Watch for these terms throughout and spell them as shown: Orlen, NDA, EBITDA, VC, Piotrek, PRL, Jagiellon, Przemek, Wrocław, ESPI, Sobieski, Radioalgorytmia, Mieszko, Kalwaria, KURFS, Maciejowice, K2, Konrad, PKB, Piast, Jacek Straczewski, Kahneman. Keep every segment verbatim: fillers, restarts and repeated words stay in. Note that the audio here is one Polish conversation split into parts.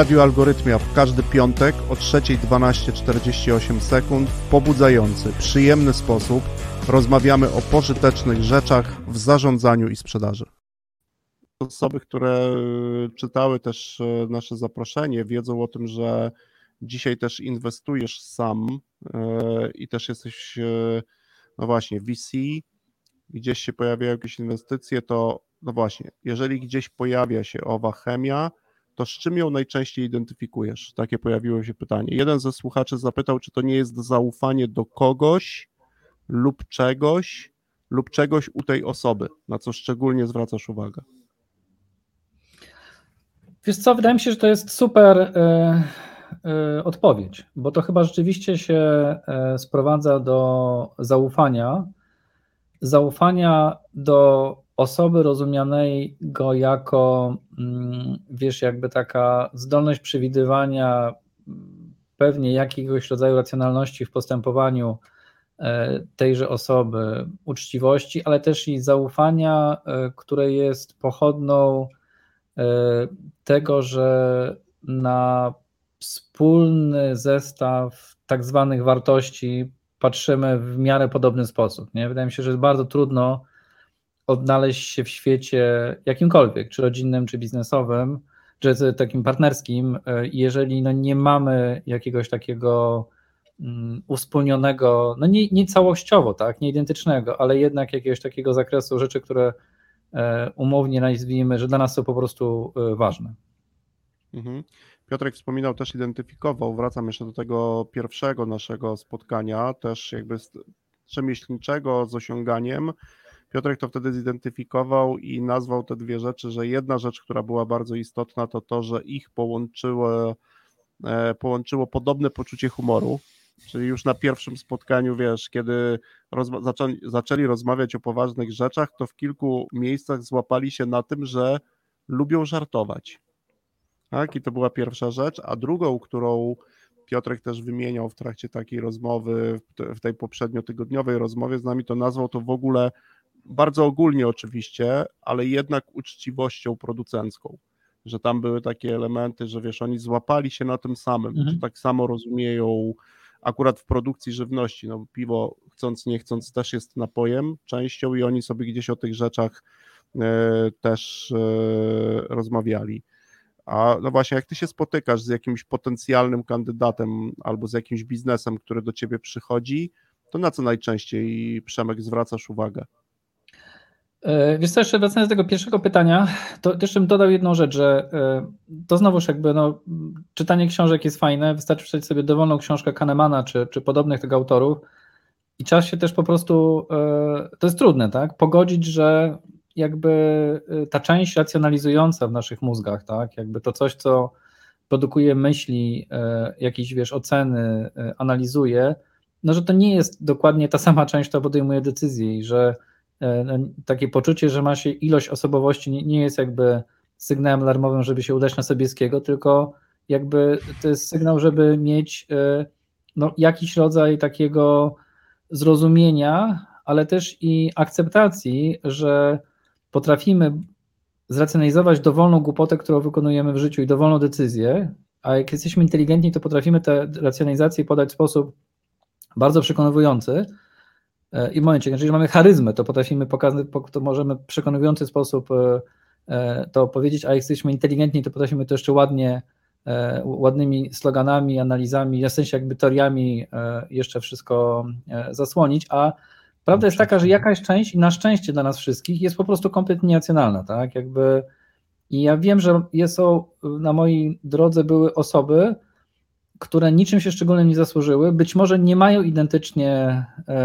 Radioalgorytmia w każdy piątek o trzeciej dwanaście czterdzieści osiem sekund w pobudzający, przyjemny sposób rozmawiamy o pożytecznych rzeczach w zarządzaniu i sprzedaży. Osoby, które czytały też nasze zaproszenie, wiedzą o tym, że dzisiaj też inwestujesz sam i też jesteś, no właśnie, V C, gdzieś się pojawiają jakieś inwestycje, to no właśnie, jeżeli gdzieś pojawia się owa chemia, to z czym ją najczęściej identyfikujesz? Takie pojawiło się pytanie. Jeden ze słuchaczy zapytał, czy to nie jest zaufanie do kogoś lub czegoś, lub czegoś u tej osoby, na co szczególnie zwracasz uwagę. Wiesz co, wydaje mi się, że to jest super yy, yy, odpowiedź, bo to chyba rzeczywiście się yy, sprowadza do zaufania, zaufania do osoby rozumianej go jako, wiesz, jakby taka zdolność przewidywania pewnie jakiegoś rodzaju racjonalności w postępowaniu tejże osoby, uczciwości, ale też i zaufania, które jest pochodną tego, że na wspólny zestaw tak zwanych wartości patrzymy w miarę podobny sposób, nie? Wydaje mi się, że jest bardzo trudno odnaleźć się w świecie jakimkolwiek, czy rodzinnym, czy biznesowym, czy takim partnerskim, jeżeli no nie mamy jakiegoś takiego uwspólnionego, no nie, nie całościowo, tak, nie identycznego, ale jednak jakiegoś takiego zakresu rzeczy, które umownie nazwijmy, że dla nas są po prostu ważne. Mhm. Piotrek wspominał, też identyfikował, wracam jeszcze do tego pierwszego naszego spotkania, też jakby przemyślniczego z osiąganiem. Piotrek to wtedy zidentyfikował i nazwał te dwie rzeczy, że jedna rzecz, która była bardzo istotna, to to, że ich połączyło, połączyło podobne poczucie humoru, czyli już na pierwszym spotkaniu, wiesz, kiedy rozma- zaczę- zaczęli rozmawiać o poważnych rzeczach, to w kilku miejscach złapali się na tym, że lubią żartować. Tak? I to była pierwsza rzecz, a drugą, którą Piotrek też wymieniał w trakcie takiej rozmowy, w tej poprzedniotygodniowej rozmowie z nami, to nazwał to w ogóle bardzo ogólnie oczywiście, ale jednak uczciwością producencką, że tam były takie elementy, że wiesz, oni złapali się na tym samym, mhm. że tak samo rozumieją akurat w produkcji żywności, no piwo chcąc nie chcąc też jest napojem częścią i oni sobie gdzieś o tych rzeczach y, też y, rozmawiali. A no właśnie, jak ty się spotykasz z jakimś potencjalnym kandydatem albo z jakimś biznesem, który do ciebie przychodzi, to na co najczęściej, Przemek, zwracasz uwagę? Wiesz co, jeszcze wracając do tego pierwszego pytania, to też bym dodał jedną rzecz, że to znowuż jakby no, czytanie książek jest fajne, wystarczy czytać sobie dowolną książkę Kahnemana czy, czy podobnych tych autorów i czas się też po prostu, to jest trudne, tak, pogodzić, że jakby ta część racjonalizująca w naszych mózgach, tak, jakby to coś, co produkuje myśli, jakieś, wiesz, oceny, analizuje, no, że to nie jest dokładnie ta sama część, która podejmuje decyzje i że takie poczucie, że ma się ilość osobowości nie, nie jest jakby sygnałem alarmowym, żeby się udać na Sobieskiego, tylko jakby to jest sygnał, żeby mieć no, jakiś rodzaj takiego zrozumienia, ale też i akceptacji, że potrafimy zracjonalizować dowolną głupotę, którą wykonujemy w życiu i dowolną decyzję, a jak jesteśmy inteligentni, to potrafimy te racjonalizacje podać w sposób bardzo przekonujący. I w momencie, jeżeli mamy charyzmę, to potrafimy pokazać, to możemy w przekonujący sposób to powiedzieć, a jak jesteśmy inteligentni, to potrafimy to jeszcze ładnie, ładnymi sloganami, analizami, w sensie jakby teoriami jeszcze wszystko zasłonić, a prawda jest taka, że jakaś część i na szczęście dla nas wszystkich jest po prostu kompletnie racjonalna, tak, jakby i ja wiem, że są, na mojej drodze były osoby, które niczym się szczególnie nie zasłużyły, być może nie mają identycznie e,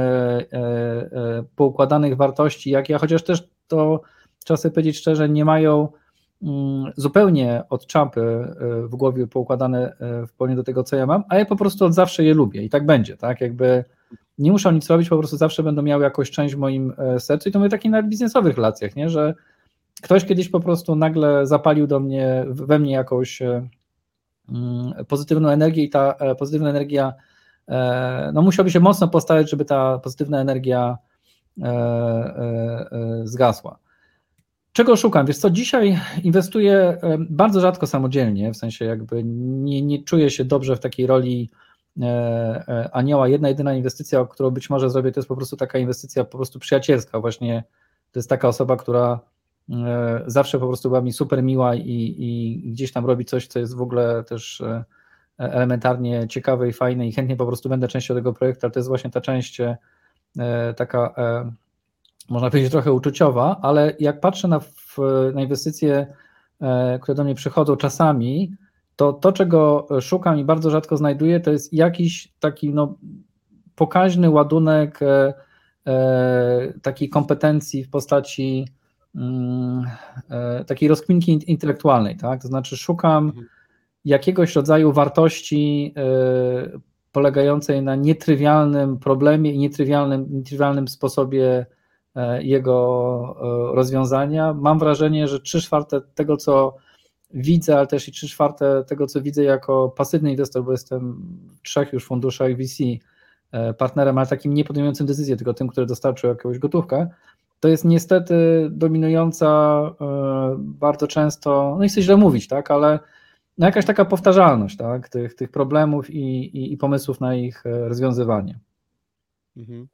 e, poukładanych wartości jak ja, chociaż też to trzeba sobie powiedzieć szczerze, nie mają mm, zupełnie od czapy w głowie poukładane w porównaniu do tego, co ja mam, a ja po prostu od zawsze je lubię i tak będzie, tak, jakby nie muszę nic robić, po prostu zawsze będą miały jakąś część w moim sercu i to mówię takich nawet biznesowych relacjach, nie, że ktoś kiedyś po prostu nagle zapalił do mnie, we mnie jakąś pozytywną energię i ta pozytywna energia, no musiałby się mocno postarać, żeby ta pozytywna energia zgasła. Czego szukam? Wiesz co, dzisiaj inwestuję bardzo rzadko samodzielnie, w sensie jakby nie, nie czuję się dobrze w takiej roli anioła. Jedna jedyna inwestycja, którą być może zrobię, to jest po prostu taka inwestycja po prostu przyjacielska. Właśnie to jest taka osoba, która zawsze po prostu była mi super miła i, i gdzieś tam robi coś, co jest w ogóle też elementarnie ciekawe i fajne i chętnie po prostu będę częścią tego projektu, ale to jest właśnie ta część taka, można powiedzieć, trochę uczuciowa, ale jak patrzę na, na inwestycje, które do mnie przychodzą czasami, to to, czego szukam i bardzo rzadko znajduję, to jest jakiś taki no, pokaźny ładunek takiej kompetencji w postaci takiej rozkminki intelektualnej, tak? To znaczy szukam jakiegoś rodzaju wartości polegającej na nietrywialnym problemie i nietrywialnym, nietrywialnym sposobie jego rozwiązania. Mam wrażenie, że trzy czwarte tego, co widzę, ale też i trzy czwarte tego, co widzę jako pasywny inwestor, bo jestem w trzech już funduszach V C partnerem, ale takim nie podejmującym decyzji, tylko tym, który dostarczył jakąś gotówkę, to jest niestety dominująca bardzo często, no nie chcę źle mówić, tak, ale no jakaś taka powtarzalność, tak, tych, tych problemów i, i, i pomysłów na ich rozwiązywanie. Mhm.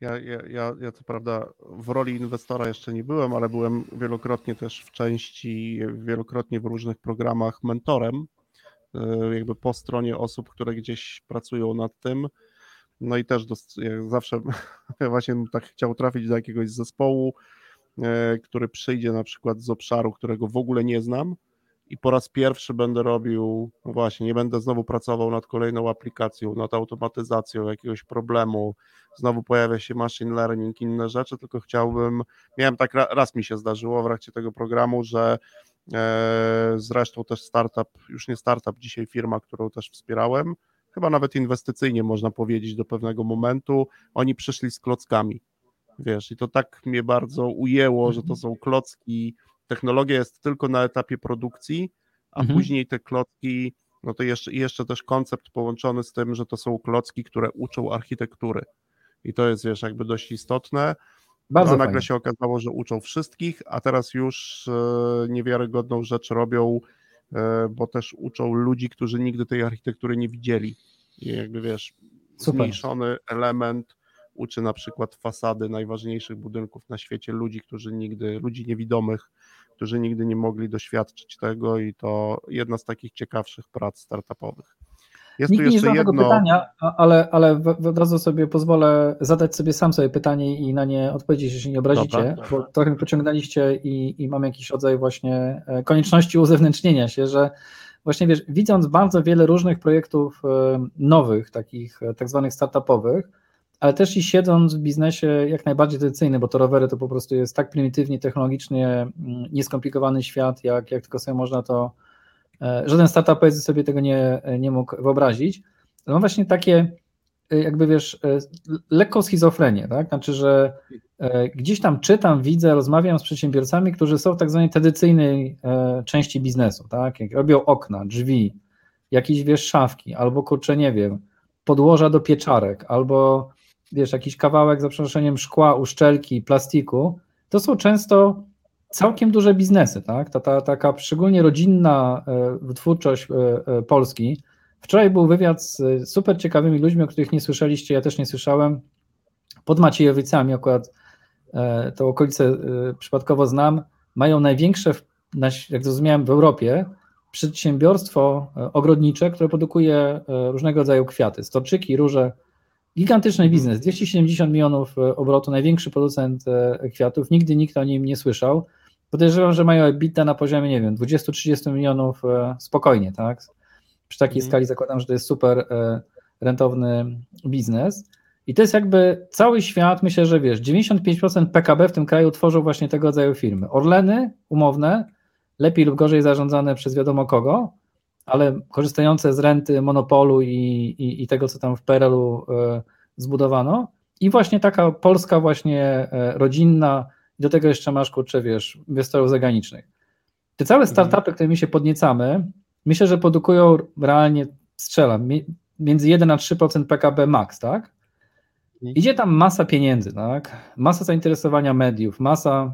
Ja, ja, ja, ja co prawda w roli inwestora jeszcze nie byłem, ale byłem wielokrotnie też w części, wielokrotnie w różnych programach mentorem, jakby po stronie osób, które gdzieś pracują nad tym. No i też dost, jak zawsze ja właśnie tak chciał trafić do jakiegoś zespołu, który przyjdzie na przykład z obszaru, którego w ogóle nie znam i po raz pierwszy będę robił, no właśnie, nie będę znowu pracował nad kolejną aplikacją, nad automatyzacją jakiegoś problemu, znowu pojawia się machine learning, inne rzeczy, tylko chciałbym, miałem tak, raz mi się zdarzyło w trakcie tego programu, że e, zresztą też startup, już nie startup, dzisiaj firma, którą też wspierałem, chyba nawet inwestycyjnie można powiedzieć do pewnego momentu, oni przyszli z klockami, wiesz, i to tak mnie bardzo ujęło, że to są klocki, technologia jest tylko na etapie produkcji, a mhm. później te klocki, no to jeszcze, jeszcze też koncept połączony z tym, że to są klocki, które uczą architektury i to jest, wiesz, jakby dość istotne. Bardzo no, nagle fajnie się okazało, że uczą wszystkich, a teraz już e, niewiarygodną rzecz robią, e, bo też uczą ludzi, którzy nigdy tej architektury nie widzieli. I jakby, wiesz, super zmniejszony element uczy na przykład fasady najważniejszych budynków na świecie, ludzi, którzy nigdy, ludzi niewidomych, którzy nigdy nie mogli doświadczyć tego i to jedna z takich ciekawszych prac startupowych. Jest Nikt tu jeszcze nie zna jedno... tego pytania, ale, ale od razu sobie pozwolę zadać sobie sam sobie pytanie i na nie odpowiedzieć, jeśli nie obrazicie, dobra, dobra. Bo trochę mi pociągnęliście i, i mam jakiś rodzaj właśnie konieczności uzewnętrznienia się, że właśnie wiesz, widząc bardzo wiele różnych projektów nowych, takich tak zwanych startupowych, ale też i siedząc w biznesie jak najbardziej tradycyjny, bo to rowery to po prostu jest tak prymitywnie, technologicznie nieskomplikowany świat, jak, jak tylko sobie można to, żaden startup sobie tego nie, nie mógł wyobrazić. Mam właśnie takie, jakby wiesz, lekką schizofrenię, tak? Znaczy, że gdzieś tam czytam, widzę, rozmawiam z przedsiębiorcami, którzy są w tak zwanej tradycyjnej części biznesu, tak? Jak robią okna, drzwi, jakieś wiesz, szafki, albo kurczę, nie wiem, podłoża do pieczarek, albo wiesz, jakiś kawałek, za przeproszeniem, szkła, uszczelki, plastiku, to są często całkiem duże biznesy, tak? Ta, ta, taka szczególnie rodzinna e, twórczość e, Polski. Wczoraj był wywiad z super ciekawymi ludźmi, o których nie słyszeliście, ja też nie słyszałem, pod Maciejowicami, akurat e, tą okolicę e, przypadkowo znam, mają największe, w, na, jak zrozumiałem, w Europie przedsiębiorstwo ogrodnicze, które produkuje różnego rodzaju kwiaty, storczyki, róże. Gigantyczny biznes, dwieście siedemdziesiąt milionów obrotu, największy producent kwiatów, nigdy nikt o nim nie słyszał. Podejrzewam, że mają EBITDA na poziomie, nie wiem, dwadzieścia do trzydziestu milionów spokojnie, tak? Przy takiej mm. skali zakładam, że to jest super rentowny biznes. I to jest jakby cały świat, myślę, że wiesz, dziewięćdziesiąt pięć procent P K B w tym kraju tworzą właśnie tego rodzaju firmy. Orleny umowne, lepiej lub gorzej zarządzane przez wiadomo kogo, ale korzystające z renty monopolu i, i, i tego, co tam w P R L-u y, zbudowano. I właśnie taka Polska właśnie y, rodzinna, do tego jeszcze masz, kurczę, wiesz, inwestorów zagranicznych. Te całe startupy, którymi się podniecamy, myślę, że produkują realnie, strzelam, mi, między jeden a trzy procent P K B max, tak? Idzie tam masa pieniędzy, tak? Masa zainteresowania mediów, masa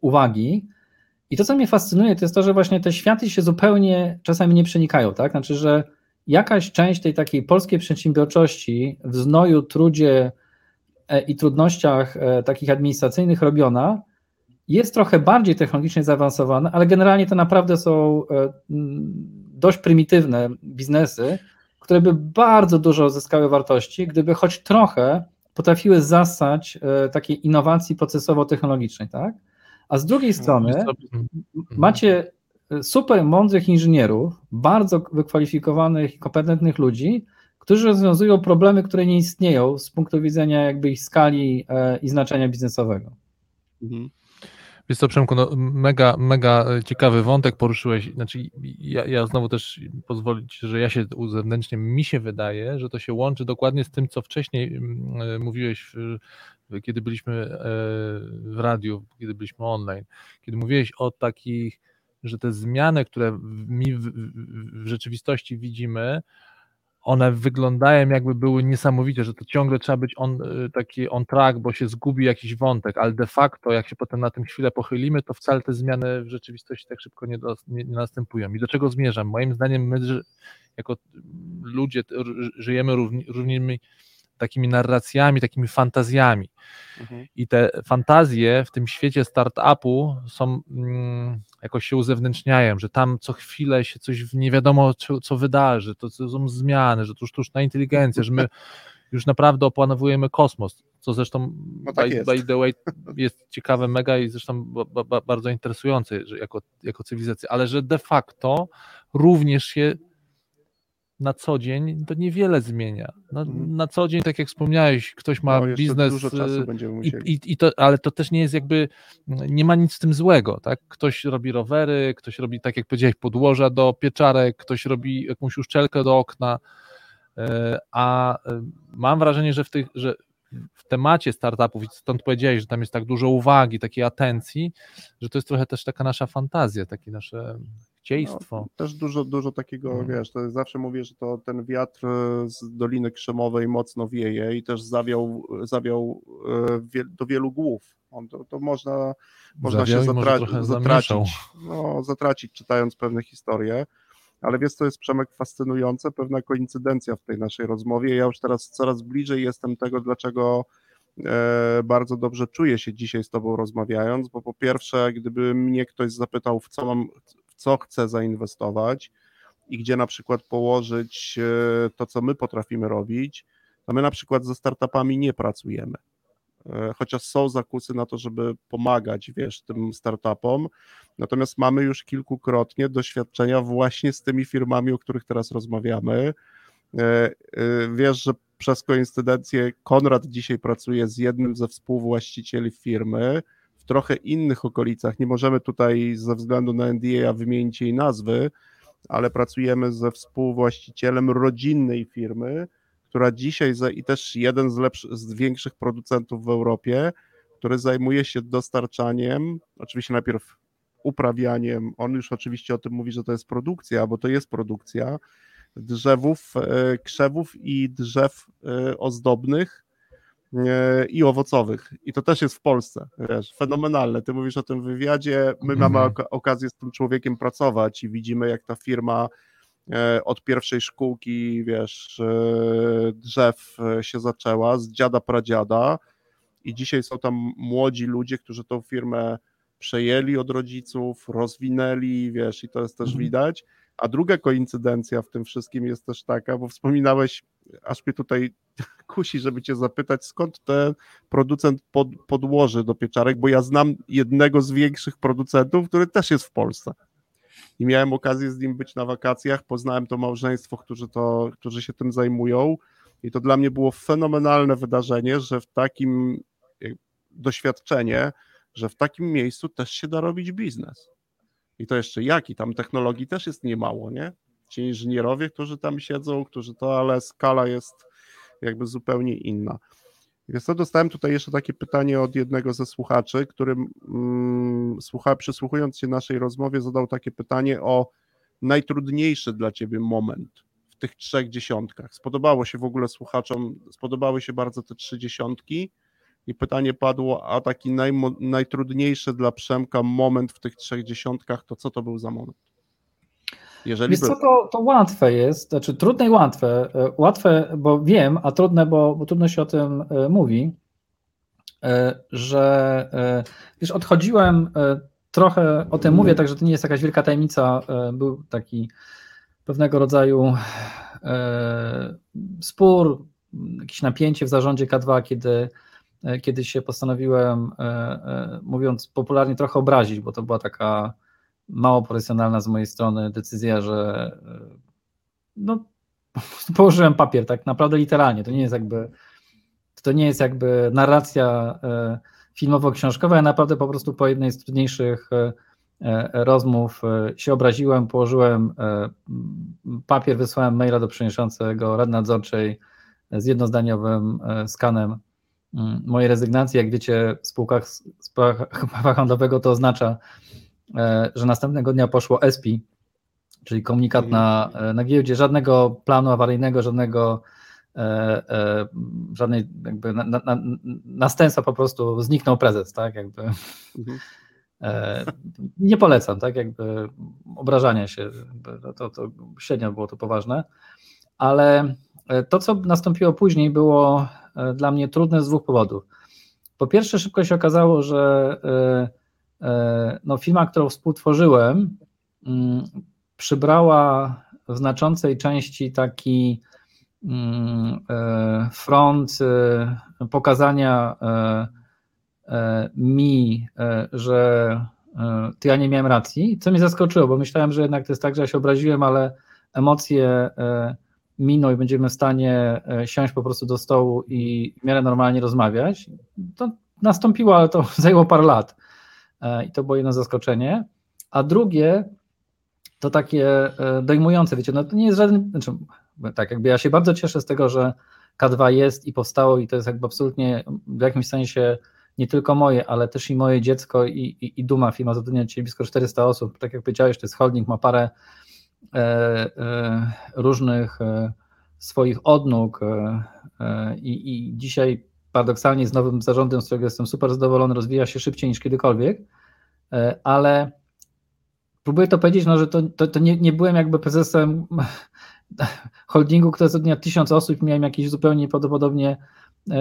uwagi. I to, co mnie fascynuje, to jest to, że właśnie te światy się zupełnie czasami nie przenikają, tak? Znaczy, że jakaś część tej takiej polskiej przedsiębiorczości w znoju, trudzie i trudnościach takich administracyjnych robiona jest trochę bardziej technologicznie zaawansowana, ale generalnie to naprawdę są dość prymitywne biznesy, które by bardzo dużo zyskały wartości, gdyby choć trochę potrafiły zassać takiej innowacji procesowo-technologicznej, tak? A z drugiej strony macie super mądrych inżynierów, bardzo wykwalifikowanych i kompetentnych ludzi, którzy rozwiązują problemy, które nie istnieją z punktu widzenia jakby ich skali i znaczenia biznesowego. Mhm. Wiesz co, Przemku, no, mega, mega ciekawy wątek poruszyłeś. Znaczy, ja, ja znowu też pozwolić, że ja się uzewnętrznie, mi się wydaje, że to się łączy dokładnie z tym, co wcześniej mówiłeś, kiedy byliśmy w radiu, kiedy byliśmy online, kiedy mówiłeś o takich, że te zmiany, które mi w, w rzeczywistości widzimy, one wyglądają jakby były niesamowite, że to ciągle trzeba być on, taki on track, bo się zgubi jakiś wątek, ale de facto jak się potem na tym chwilę pochylimy, to wcale te zmiany w rzeczywistości tak szybko nie, do, nie, nie następują. I do czego zmierzam? Moim zdaniem my jako ludzie żyjemy równi, równymi takimi narracjami, takimi fantazjami. Mhm. I te fantazje w tym świecie startupu są, mm, jakoś się uzewnętrzniają, że tam co chwilę się coś nie wiadomo co, co wydarzy, to są zmiany, że to sztuczna inteligencja, że my już naprawdę opanowujemy kosmos, co zresztą no tak by, by the way jest ciekawe mega i zresztą ba, ba, bardzo interesujące że jako, jako cywilizacja, ale że de facto również się na co dzień to niewiele zmienia. Na, na co dzień, tak jak wspomniałeś, ktoś ma no, biznes, dużo czasu będziemy musieli. I, i to, ale to też nie jest jakby, nie ma nic w tym złego, tak? Ktoś robi rowery, ktoś robi, tak jak powiedziałeś, podłoża do pieczarek, ktoś robi jakąś uszczelkę do okna, a mam wrażenie, że w, tych, że w temacie startupów, i stąd powiedziałeś, że tam jest tak dużo uwagi, takiej atencji, że to jest trochę też taka nasza fantazja, takie nasze... No, też dużo, dużo takiego, hmm. wiesz, to zawsze mówię, że to ten wiatr z Doliny Krzemowej mocno wieje i też zawiał, zawiał wie, do wielu głów. On, to, to można, można się zatraci, zatracić, no, zatracić, czytając pewne historie, ale wiesz, co jest, Przemek, fascynujące, pewna koincydencja w tej naszej rozmowie. Ja już teraz coraz bliżej jestem tego, dlaczego bardzo dobrze czuję się dzisiaj z tobą rozmawiając, bo po pierwsze, gdyby mnie ktoś zapytał, w co mam... co chcę zainwestować i gdzie na przykład położyć to, co my potrafimy robić, to my na przykład ze startupami nie pracujemy. Chociaż są zakusy na to, żeby pomagać, wiesz, tym startupom, natomiast mamy już kilkukrotnie doświadczenia właśnie z tymi firmami, o których teraz rozmawiamy. Wiesz, że przez koincydencję Konrad dzisiaj pracuje z jednym ze współwłaścicieli firmy, trochę innych okolicach, nie możemy tutaj ze względu na N D A wymienić jej nazwy, ale pracujemy ze współwłaścicielem rodzinnej firmy, która dzisiaj za, i też jeden z, lepszy, z większych producentów w Europie, który zajmuje się dostarczaniem, oczywiście najpierw uprawianiem, on już oczywiście o tym mówi, że to jest produkcja, bo to jest produkcja drzewów, krzewów i drzew ozdobnych i owocowych. I to też jest w Polsce, wiesz, fenomenalne. Ty mówisz o tym wywiadzie, my mamy ok- okazję z tym człowiekiem pracować i widzimy, jak ta firma od pierwszej szkółki, wiesz, drzew się zaczęła, z dziada pradziada i dzisiaj są tam młodzi ludzie, którzy tą firmę przejęli od rodziców, rozwinęli, wiesz, i to jest też widać. A druga koincydencja w tym wszystkim jest też taka, bo wspominałeś, aż mnie tutaj kusi, żeby cię zapytać, skąd ten producent pod, podłoży do pieczarek, bo ja znam jednego z większych producentów, który też jest w Polsce. I miałem okazję z nim być na wakacjach, poznałem to małżeństwo, którzy, to, którzy się tym zajmują i to dla mnie było fenomenalne wydarzenie, że w takim doświadczenie, że w takim miejscu też się da robić biznes. I to jeszcze jaki, tam technologii też jest niemało, nie? Ci inżynierowie, którzy tam siedzą, którzy to, ale skala jest jakby zupełnie inna. Więc to dostałem tutaj jeszcze takie pytanie od jednego ze słuchaczy, który mm, słucha, przysłuchując się naszej rozmowie, zadał takie pytanie o najtrudniejszy dla ciebie moment w tych trzech dziesiątkach. Spodobało się w ogóle słuchaczom, spodobały się bardzo te trzy dziesiątki, i pytanie padło, a taki najmo, najtrudniejszy dla Przemka moment w tych trzech dziesiątkach, to co to był za moment? Jeżeli co, to, to łatwe jest, znaczy trudne i łatwe, łatwe, bo wiem, a trudne, bo, bo trudno się o tym mówi, że wiesz, odchodziłem, trochę o tym mówię, także to nie jest jakaś wielka tajemnica, był taki pewnego rodzaju spór, jakieś napięcie w zarządzie K dwa, kiedy, kiedy się postanowiłem, mówiąc popularnie, trochę obrazić, bo to była taka mało profesjonalna z mojej strony decyzja, że no, położyłem papier, tak naprawdę literalnie, to nie jest jakby to nie jest jakby narracja filmowo-książkowa, ja naprawdę po prostu po jednej z trudniejszych rozmów się obraziłem, położyłem papier, wysłałem maila do przewodniczącego Rady Nadzorczej z jednozdaniowym skanem mojej rezygnacji. Jak wiecie, w spółkach, w spółkach prawa handlowego to oznacza, że następnego dnia poszło E S P I, czyli komunikat na, na giełdzie, żadnego planu awaryjnego, żadnego E, e, żadnej jakby na, na, na, następstwa, po prostu zniknął prezes, tak, jakby mhm. e, nie polecam, tak, jakby obrażania się, to, to średnio było to poważne, ale to, co nastąpiło później, było dla mnie trudne z dwóch powodów. Po pierwsze, szybko się okazało, że e, e, no, firma, którą współtworzyłem, m, przybrała w znaczącej części taki front pokazania mi, że to ja nie miałem racji, co mnie zaskoczyło, bo myślałem, że jednak to jest tak, że ja się obraziłem, ale emocje miną i będziemy w stanie siąść po prostu do stołu i w miarę normalnie rozmawiać. To nastąpiło, ale to zajęło parę lat i to było jedno zaskoczenie. A drugie, to takie dojmujące, wiecie, no to nie jest żaden, znaczy, tak jakby ja się bardzo cieszę z tego, że K dwa jest i powstało i to jest jakby absolutnie w jakimś sensie nie tylko moje, ale też i moje dziecko i, i, i duma, firma zatrudnia dzisiaj blisko czterysta osób, tak jak powiedziałeś, to jest holding, ma parę e, e, różnych e, swoich odnóg e, e, i dzisiaj paradoksalnie z nowym zarządem, z którego jestem super zadowolony, rozwija się szybciej niż kiedykolwiek, e, ale próbuję to powiedzieć, no, że to, to, to nie, nie byłem jakby prezesem holdingu, który zatrudnia tysiąc osób, miałem jakieś zupełnie nieprawdopodobnie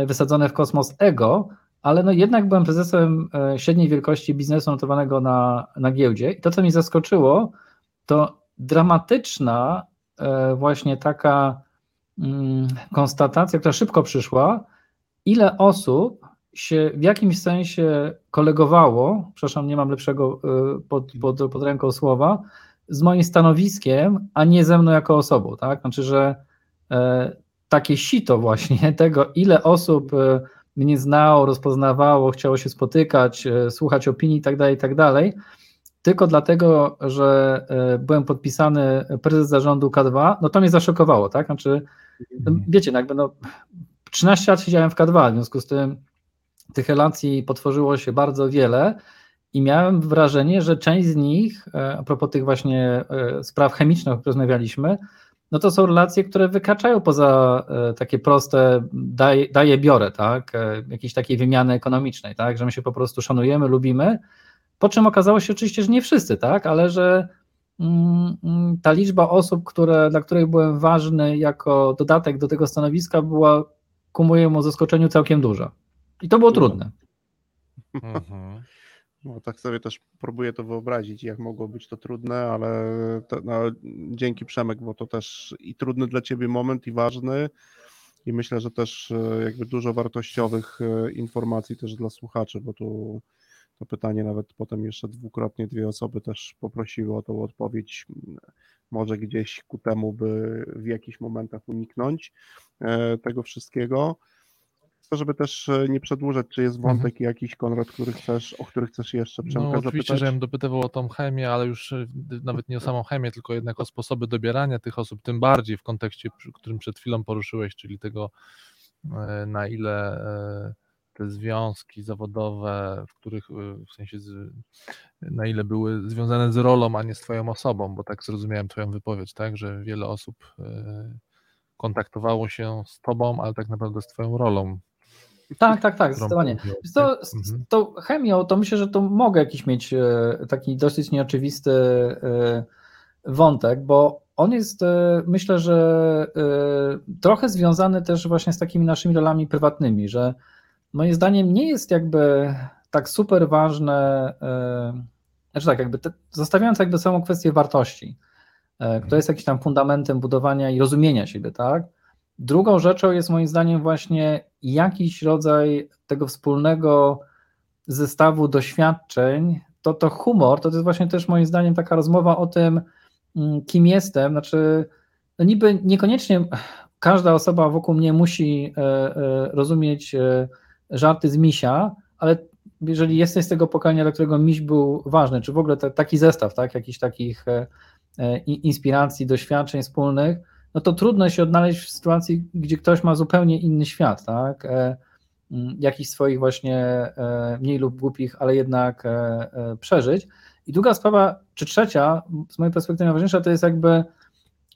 wysadzone w kosmos ego, ale no jednak byłem prezesem średniej wielkości biznesu notowanego na, na giełdzie i to, co mnie zaskoczyło, to dramatyczna właśnie taka konstatacja, która szybko przyszła, ile osób się w jakimś sensie kolegowało, przepraszam, nie mam lepszego pod, pod, pod ręką słowa, z moim stanowiskiem, a nie ze mną jako osobą, tak? Znaczy, że e, takie sito właśnie tego, ile osób e, mnie znało, rozpoznawało, chciało się spotykać, e, słuchać opinii itd., itd., tylko dlatego, że e, byłem podpisany prezes zarządu K dwa, no to mnie zaszokowało, tak? Znaczy, wiecie, jakby no, trzynaście lat siedziałem w K dwa, w związku z tym tych relacji potworzyło się bardzo wiele i miałem wrażenie, że część z nich, a propos tych właśnie spraw chemicznych, o których rozmawialiśmy, no to są relacje, które wykraczają poza takie proste daję, daję biorę, tak, jakiejś takiej wymiany ekonomicznej, tak, że my się po prostu szanujemy, lubimy, po czym okazało się oczywiście, że nie wszyscy, tak, ale że mm, ta liczba osób, które, dla których byłem ważny jako dodatek do tego stanowiska, była ku mojemu zaskoczeniu całkiem duża. I to było trudne. No, tak sobie też próbuję to wyobrazić, jak mogło być to trudne, ale to, no, dzięki Przemek, bo to też i trudny dla ciebie moment, i ważny. I myślę, że też jakby dużo wartościowych informacji też dla słuchaczy, bo tu to pytanie nawet potem jeszcze dwukrotnie dwie osoby też poprosiły o tą odpowiedź. Może gdzieś ku temu, by w jakichś momentach uniknąć tego wszystkiego. To, żeby też nie przedłużać, czy jest wątek mhm. jakiś, Konrad, który chcesz, o który chcesz jeszcze Przemka zapytać? No oczywiście, żebym dopytywał o tą chemię, ale już nawet nie o samą chemię, tylko jednak o sposoby dobierania tych osób, tym bardziej w kontekście, którym przed chwilą poruszyłeś, czyli tego, na ile te związki zawodowe, w których w sensie z, na ile były związane z rolą, a nie z twoją osobą, bo tak zrozumiałem twoją wypowiedź, tak, że wiele osób kontaktowało się z tobą, ale tak naprawdę z twoją rolą. Tak, tak, tak, zdecydowanie. Z, to, z tą chemią to myślę, że to mogę jakiś mieć taki dosyć nieoczywisty wątek, bo on jest, myślę, że trochę związany też właśnie z takimi naszymi rolami prywatnymi, że moim zdaniem nie jest jakby tak super ważne, znaczy tak, jakby te, zostawiając jakby samą kwestię wartości, która jest jakimś tam fundamentem budowania i rozumienia siebie, tak? Drugą rzeczą jest moim zdaniem właśnie jakiś rodzaj tego wspólnego zestawu doświadczeń, to to humor, to, to jest właśnie też moim zdaniem taka rozmowa o tym, kim jestem, znaczy no niby niekoniecznie każda osoba wokół mnie musi rozumieć żarty z misia, ale jeżeli jesteś z tego pokolenia, dla którego miś był ważny, czy w ogóle te, taki zestaw, tak, jakichś takich inspiracji, doświadczeń wspólnych, no to trudno się odnaleźć w sytuacji, gdzie ktoś ma zupełnie inny świat, tak? Jakichś swoich właśnie mniej lub głupich, ale jednak przeżyć. I druga sprawa, czy trzecia, z mojej perspektywy najważniejsza, to jest jakby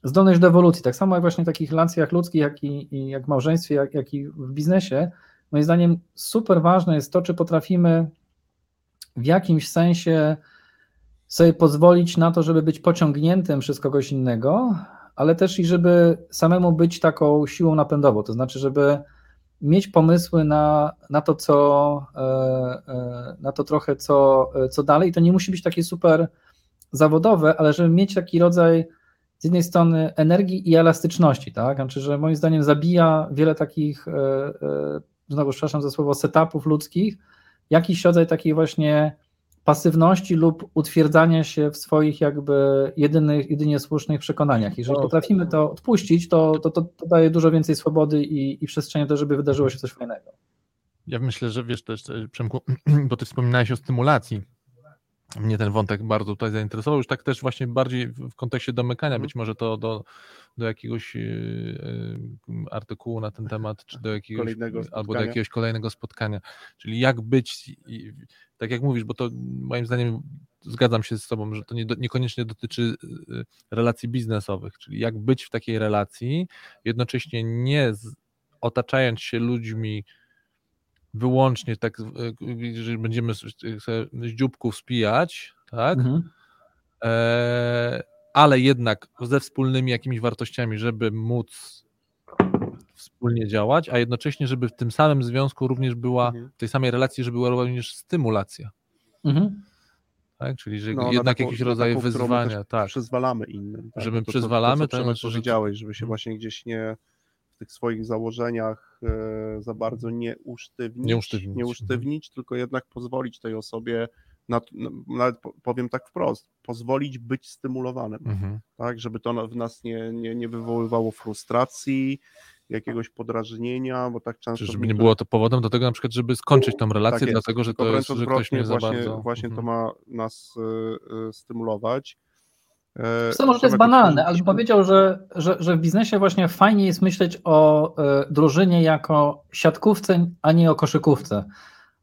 zdolność do ewolucji. Tak samo jak właśnie w takich relacjach ludzkich, jak i, i jak w małżeństwie, jak, jak i w biznesie. Moim zdaniem super ważne jest to, czy potrafimy w jakimś sensie sobie pozwolić na to, żeby być pociągniętym przez kogoś innego, ale też i żeby samemu być taką siłą napędową, to znaczy, żeby mieć pomysły na, na to, co, na to trochę, co, co dalej. I to nie musi być takie super zawodowe, ale żeby mieć taki rodzaj z jednej strony energii i elastyczności, tak? Znaczy, że moim zdaniem zabija wiele takich, znowu przepraszam za słowo, setupów ludzkich, jakiś rodzaj takiej właśnie pasywności lub utwierdzania się w swoich jakby jedynych, jedynie słusznych przekonaniach. Jeżeli potrafimy to odpuścić, to, to, to, to daje dużo więcej swobody i, i przestrzeni do, żeby wydarzyło się coś fajnego. Ja myślę, że wiesz też, Przemku, bo ty wspominałeś o stymulacji. Mnie ten wątek bardzo tutaj zainteresował, już tak też właśnie bardziej w kontekście domykania, być może to do, do jakiegoś artykułu na ten temat, czy do jakiegoś, albo do jakiegoś kolejnego spotkania, czyli jak być, tak jak mówisz, bo to moim zdaniem zgadzam się z tobą, że to nie, niekoniecznie dotyczy relacji biznesowych, czyli jak być w takiej relacji, jednocześnie nie z, otaczając się ludźmi wyłącznie tak, że będziemy z dzióbków spijać, tak? Mhm. E, ale jednak ze wspólnymi jakimiś wartościami, żeby móc wspólnie działać, a jednocześnie, żeby w tym samym związku również była, w tej samej relacji, żeby była również stymulacja. Mhm. Tak? Czyli że no, jednak jakiś rodzaj wyzwania. Tak. Przyzwalamy innym. Tak? Żeby to, przyzwalamy. To, to, to, to, powiedziałeś, żeby się właśnie gdzieś nie w tych swoich założeniach e, za bardzo nie usztywnić, nie usztywnić, nie usztywnić tylko jednak pozwolić tej osobie, na, nawet powiem tak wprost, pozwolić być stymulowanym, mhm. tak, żeby to w nas nie, nie, nie wywoływało frustracji, jakiegoś podrażnienia, bo tak często... Żeby nie było to powodem do tego na przykład, żeby skończyć tą relację, tak jest, dlatego że to jest, że ktoś mnie za bardzo... Właśnie mhm. to ma nas y, y, stymulować. Co może to jest banalne, ale bym powiedział, że, że, że w biznesie właśnie fajnie jest myśleć o y, drużynie jako siatkówce, a nie o koszykówce.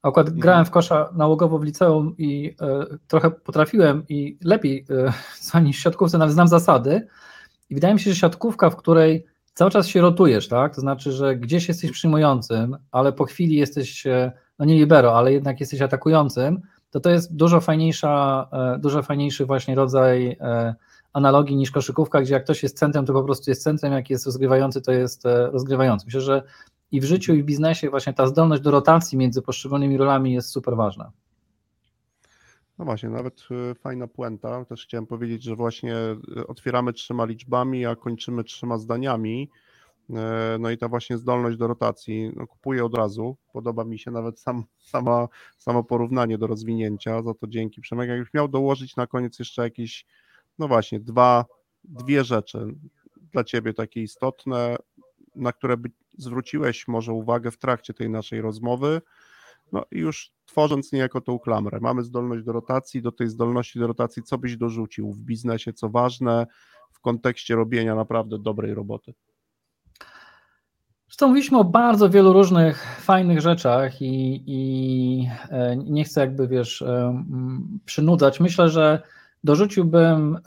Akurat mm. grałem w kosza nałogowo w liceum i y, trochę potrafiłem i lepiej y, niż w siatkówce, ale znam zasady i wydaje mi się, że siatkówka, w której cały czas się rotujesz, tak? To znaczy, że gdzieś jesteś przyjmującym, ale po chwili jesteś, no nie libero, ale jednak jesteś atakującym, to to jest dużo fajniejsza, dużo fajniejszy właśnie rodzaj analogii niż koszykówka, gdzie jak ktoś jest centrum, to po prostu jest centrum, jak jest rozgrywający, to jest rozgrywający. Myślę, że i w życiu, i w biznesie właśnie ta zdolność do rotacji między poszczególnymi rolami jest super ważna. No właśnie, nawet fajna puenta, też chciałem powiedzieć, że właśnie otwieramy trzema liczbami, a kończymy trzema zdaniami. No i ta właśnie zdolność do rotacji, no kupuję od razu, podoba mi się nawet sam, sama, samo porównanie do rozwinięcia, za to dzięki Przemek. Jak już miał dołożyć na koniec jeszcze jakieś, no właśnie, dwa, dwie rzeczy dla Ciebie takie istotne, na które by zwróciłeś może uwagę w trakcie tej naszej rozmowy, no i już tworząc niejako tą klamrę, mamy zdolność do rotacji, do tej zdolności do rotacji, co byś dorzucił w biznesie, co ważne w kontekście robienia naprawdę dobrej roboty? Zresztą mówiliśmy o bardzo wielu różnych fajnych rzeczach i, i nie chcę jakby, wiesz, przynudzać. Myślę, że dorzuciłbym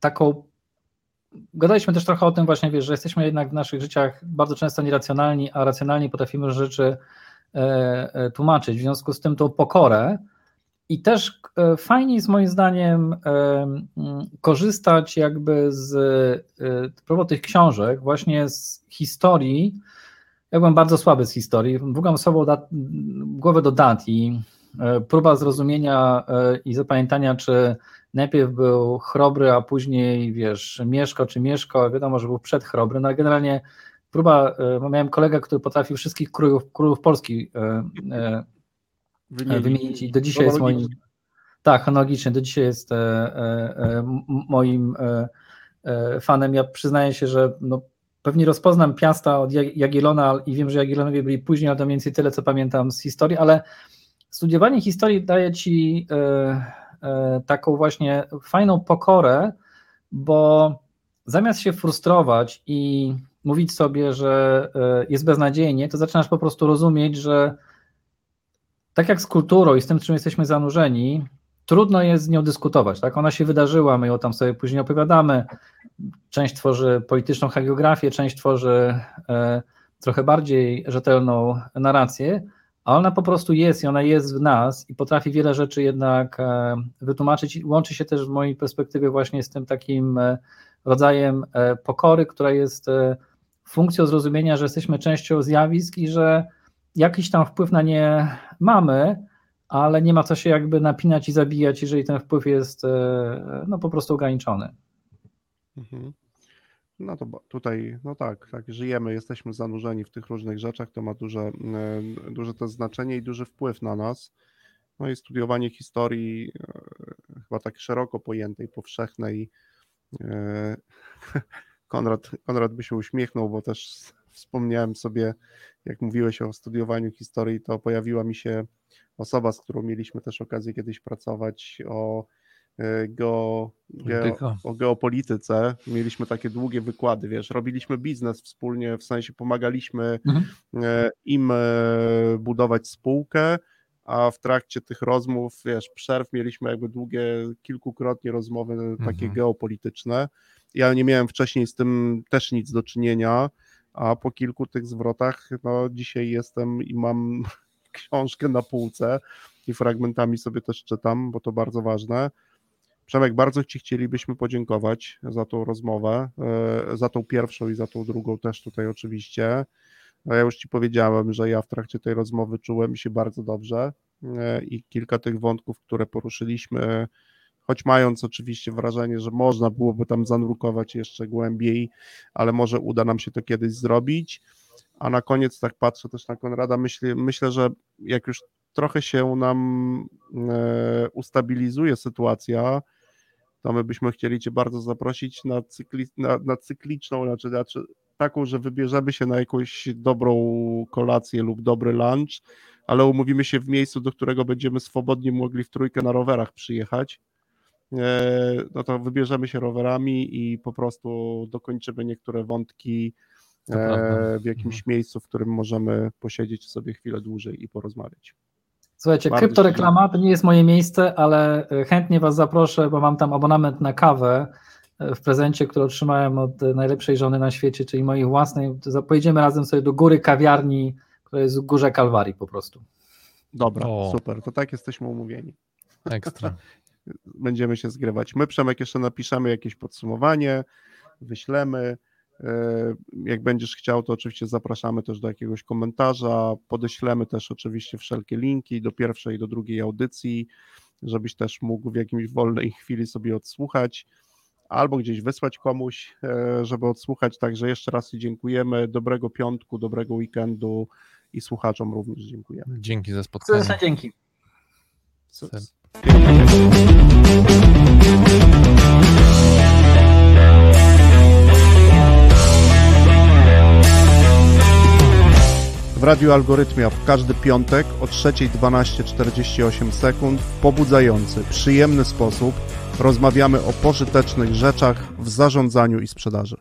taką gadaliśmy też trochę o tym właśnie, wiesz, że jesteśmy jednak w naszych życiach bardzo często nieracjonalni, a racjonalnie potrafimy rzeczy tłumaczyć. W związku z tym tą pokorę i też fajnie jest moim zdaniem korzystać jakby z propos tych książek, właśnie z historii. Ja byłem bardzo słaby z historii, długam sobą dat, głowę do dat i próba zrozumienia i zapamiętania, czy najpierw był Chrobry, a później wiesz, Mieszko czy Mieszko, wiadomo, że był przed Chrobry, no ale generalnie próba, miałem kolegę, który potrafił wszystkich królów, królów Polski wymienić, wymienić i do dzisiaj jest moim, tak, analogicznie, do dzisiaj jest moim fanem. Ja przyznaję się, że no, pewnie rozpoznam Piasta od Jagiellona i wiem, że Jagiellonowie byli później, ale to mniej więcej tyle, co pamiętam z historii, ale studiowanie historii daje ci taką właśnie fajną pokorę, bo zamiast się frustrować i mówić sobie, że jest beznadziejnie, to zaczynasz po prostu rozumieć, że tak jak z kulturą i z tym, czym jesteśmy zanurzeni, trudno jest z nią dyskutować, tak? Ona się wydarzyła, my ją tam sobie później opowiadamy, część tworzy polityczną hagiografię, część tworzy trochę bardziej rzetelną narrację, a ona po prostu jest i ona jest w nas i potrafi wiele rzeczy jednak wytłumaczyć. Łączy się też w mojej perspektywie właśnie z tym takim rodzajem pokory, która jest funkcją zrozumienia, że jesteśmy częścią zjawisk i że jakiś tam wpływ na nie mamy, ale nie ma co się jakby napinać i zabijać, jeżeli ten wpływ jest no, po prostu ograniczony. Mhm. No to tutaj, no tak, tak, żyjemy, jesteśmy zanurzeni w tych różnych rzeczach, to ma duże, duże to znaczenie i duży wpływ na nas. No i studiowanie historii chyba tak szeroko pojętej, powszechnej. Konrad, Konrad by się uśmiechnął, bo też wspomniałem sobie, jak mówiłeś o studiowaniu historii, to pojawiła mi się osoba, z którą mieliśmy też okazję kiedyś pracować o Geo, geo, o geopolityce. Mieliśmy takie długie wykłady, wiesz, robiliśmy biznes wspólnie, w sensie pomagaliśmy mhm. im budować spółkę, a w trakcie tych rozmów, wiesz, przerw mieliśmy jakby długie, kilkukrotnie rozmowy mhm. takie geopolityczne. Ja nie miałem wcześniej z tym też nic do czynienia, a po kilku tych zwrotach, no dzisiaj jestem i mam książkę na półce i fragmentami sobie też czytam, bo to bardzo ważne. Przemek, bardzo Ci chcielibyśmy podziękować za tą rozmowę, za tą pierwszą i za tą drugą też tutaj oczywiście. Ja już Ci powiedziałem, że ja w trakcie tej rozmowy czułem się bardzo dobrze i kilka tych wątków, które poruszyliśmy, choć mając oczywiście wrażenie, że można byłoby tam zanurkować jeszcze głębiej, ale może uda nam się to kiedyś zrobić. A na koniec tak patrzę też na Konrada, myślę, myślę, że jak już trochę się nam ustabilizuje sytuacja, to my byśmy chcieli Cię bardzo zaprosić na, cykli, na, na cykliczną, znaczy, znaczy taką, że wybierzemy się na jakąś dobrą kolację lub dobry lunch, ale umówimy się w miejscu, do którego będziemy swobodnie mogli w trójkę na rowerach przyjechać. No to wybierzemy się rowerami i po prostu dokończymy niektóre wątki w jakimś miejscu, w którym możemy posiedzieć sobie chwilę dłużej i porozmawiać. Słuchajcie, bardzo kryptoreklama to nie jest moje miejsce, ale chętnie Was zaproszę, bo mam tam abonament na kawę w prezencie, który otrzymałem od najlepszej żony na świecie, czyli mojej własnej. Pojedziemy razem sobie do góry kawiarni, która jest w górze Kalwarii po prostu. Dobra, o. super, to tak jesteśmy umówieni. Ekstra. Będziemy się zgrywać. My, Przemek, jeszcze napiszemy jakieś podsumowanie, wyślemy. Jak będziesz chciał, to oczywiście zapraszamy też do jakiegoś komentarza, podeślemy też oczywiście wszelkie linki do pierwszej i do drugiej audycji, żebyś też mógł w jakiejś wolnej chwili sobie odsłuchać albo gdzieś wysłać komuś, żeby odsłuchać. Także jeszcze raz dziękujemy, dobrego piątku, dobrego weekendu i słuchaczom również dziękujemy. Dzięki za spotkanie. Serdecznie dzięki. W Radiu Algorytmia w każdy piątek o trzeciej dwanaście czterdzieści osiem sekund w pobudzający, przyjemny sposób rozmawiamy o pożytecznych rzeczach w zarządzaniu i sprzedaży.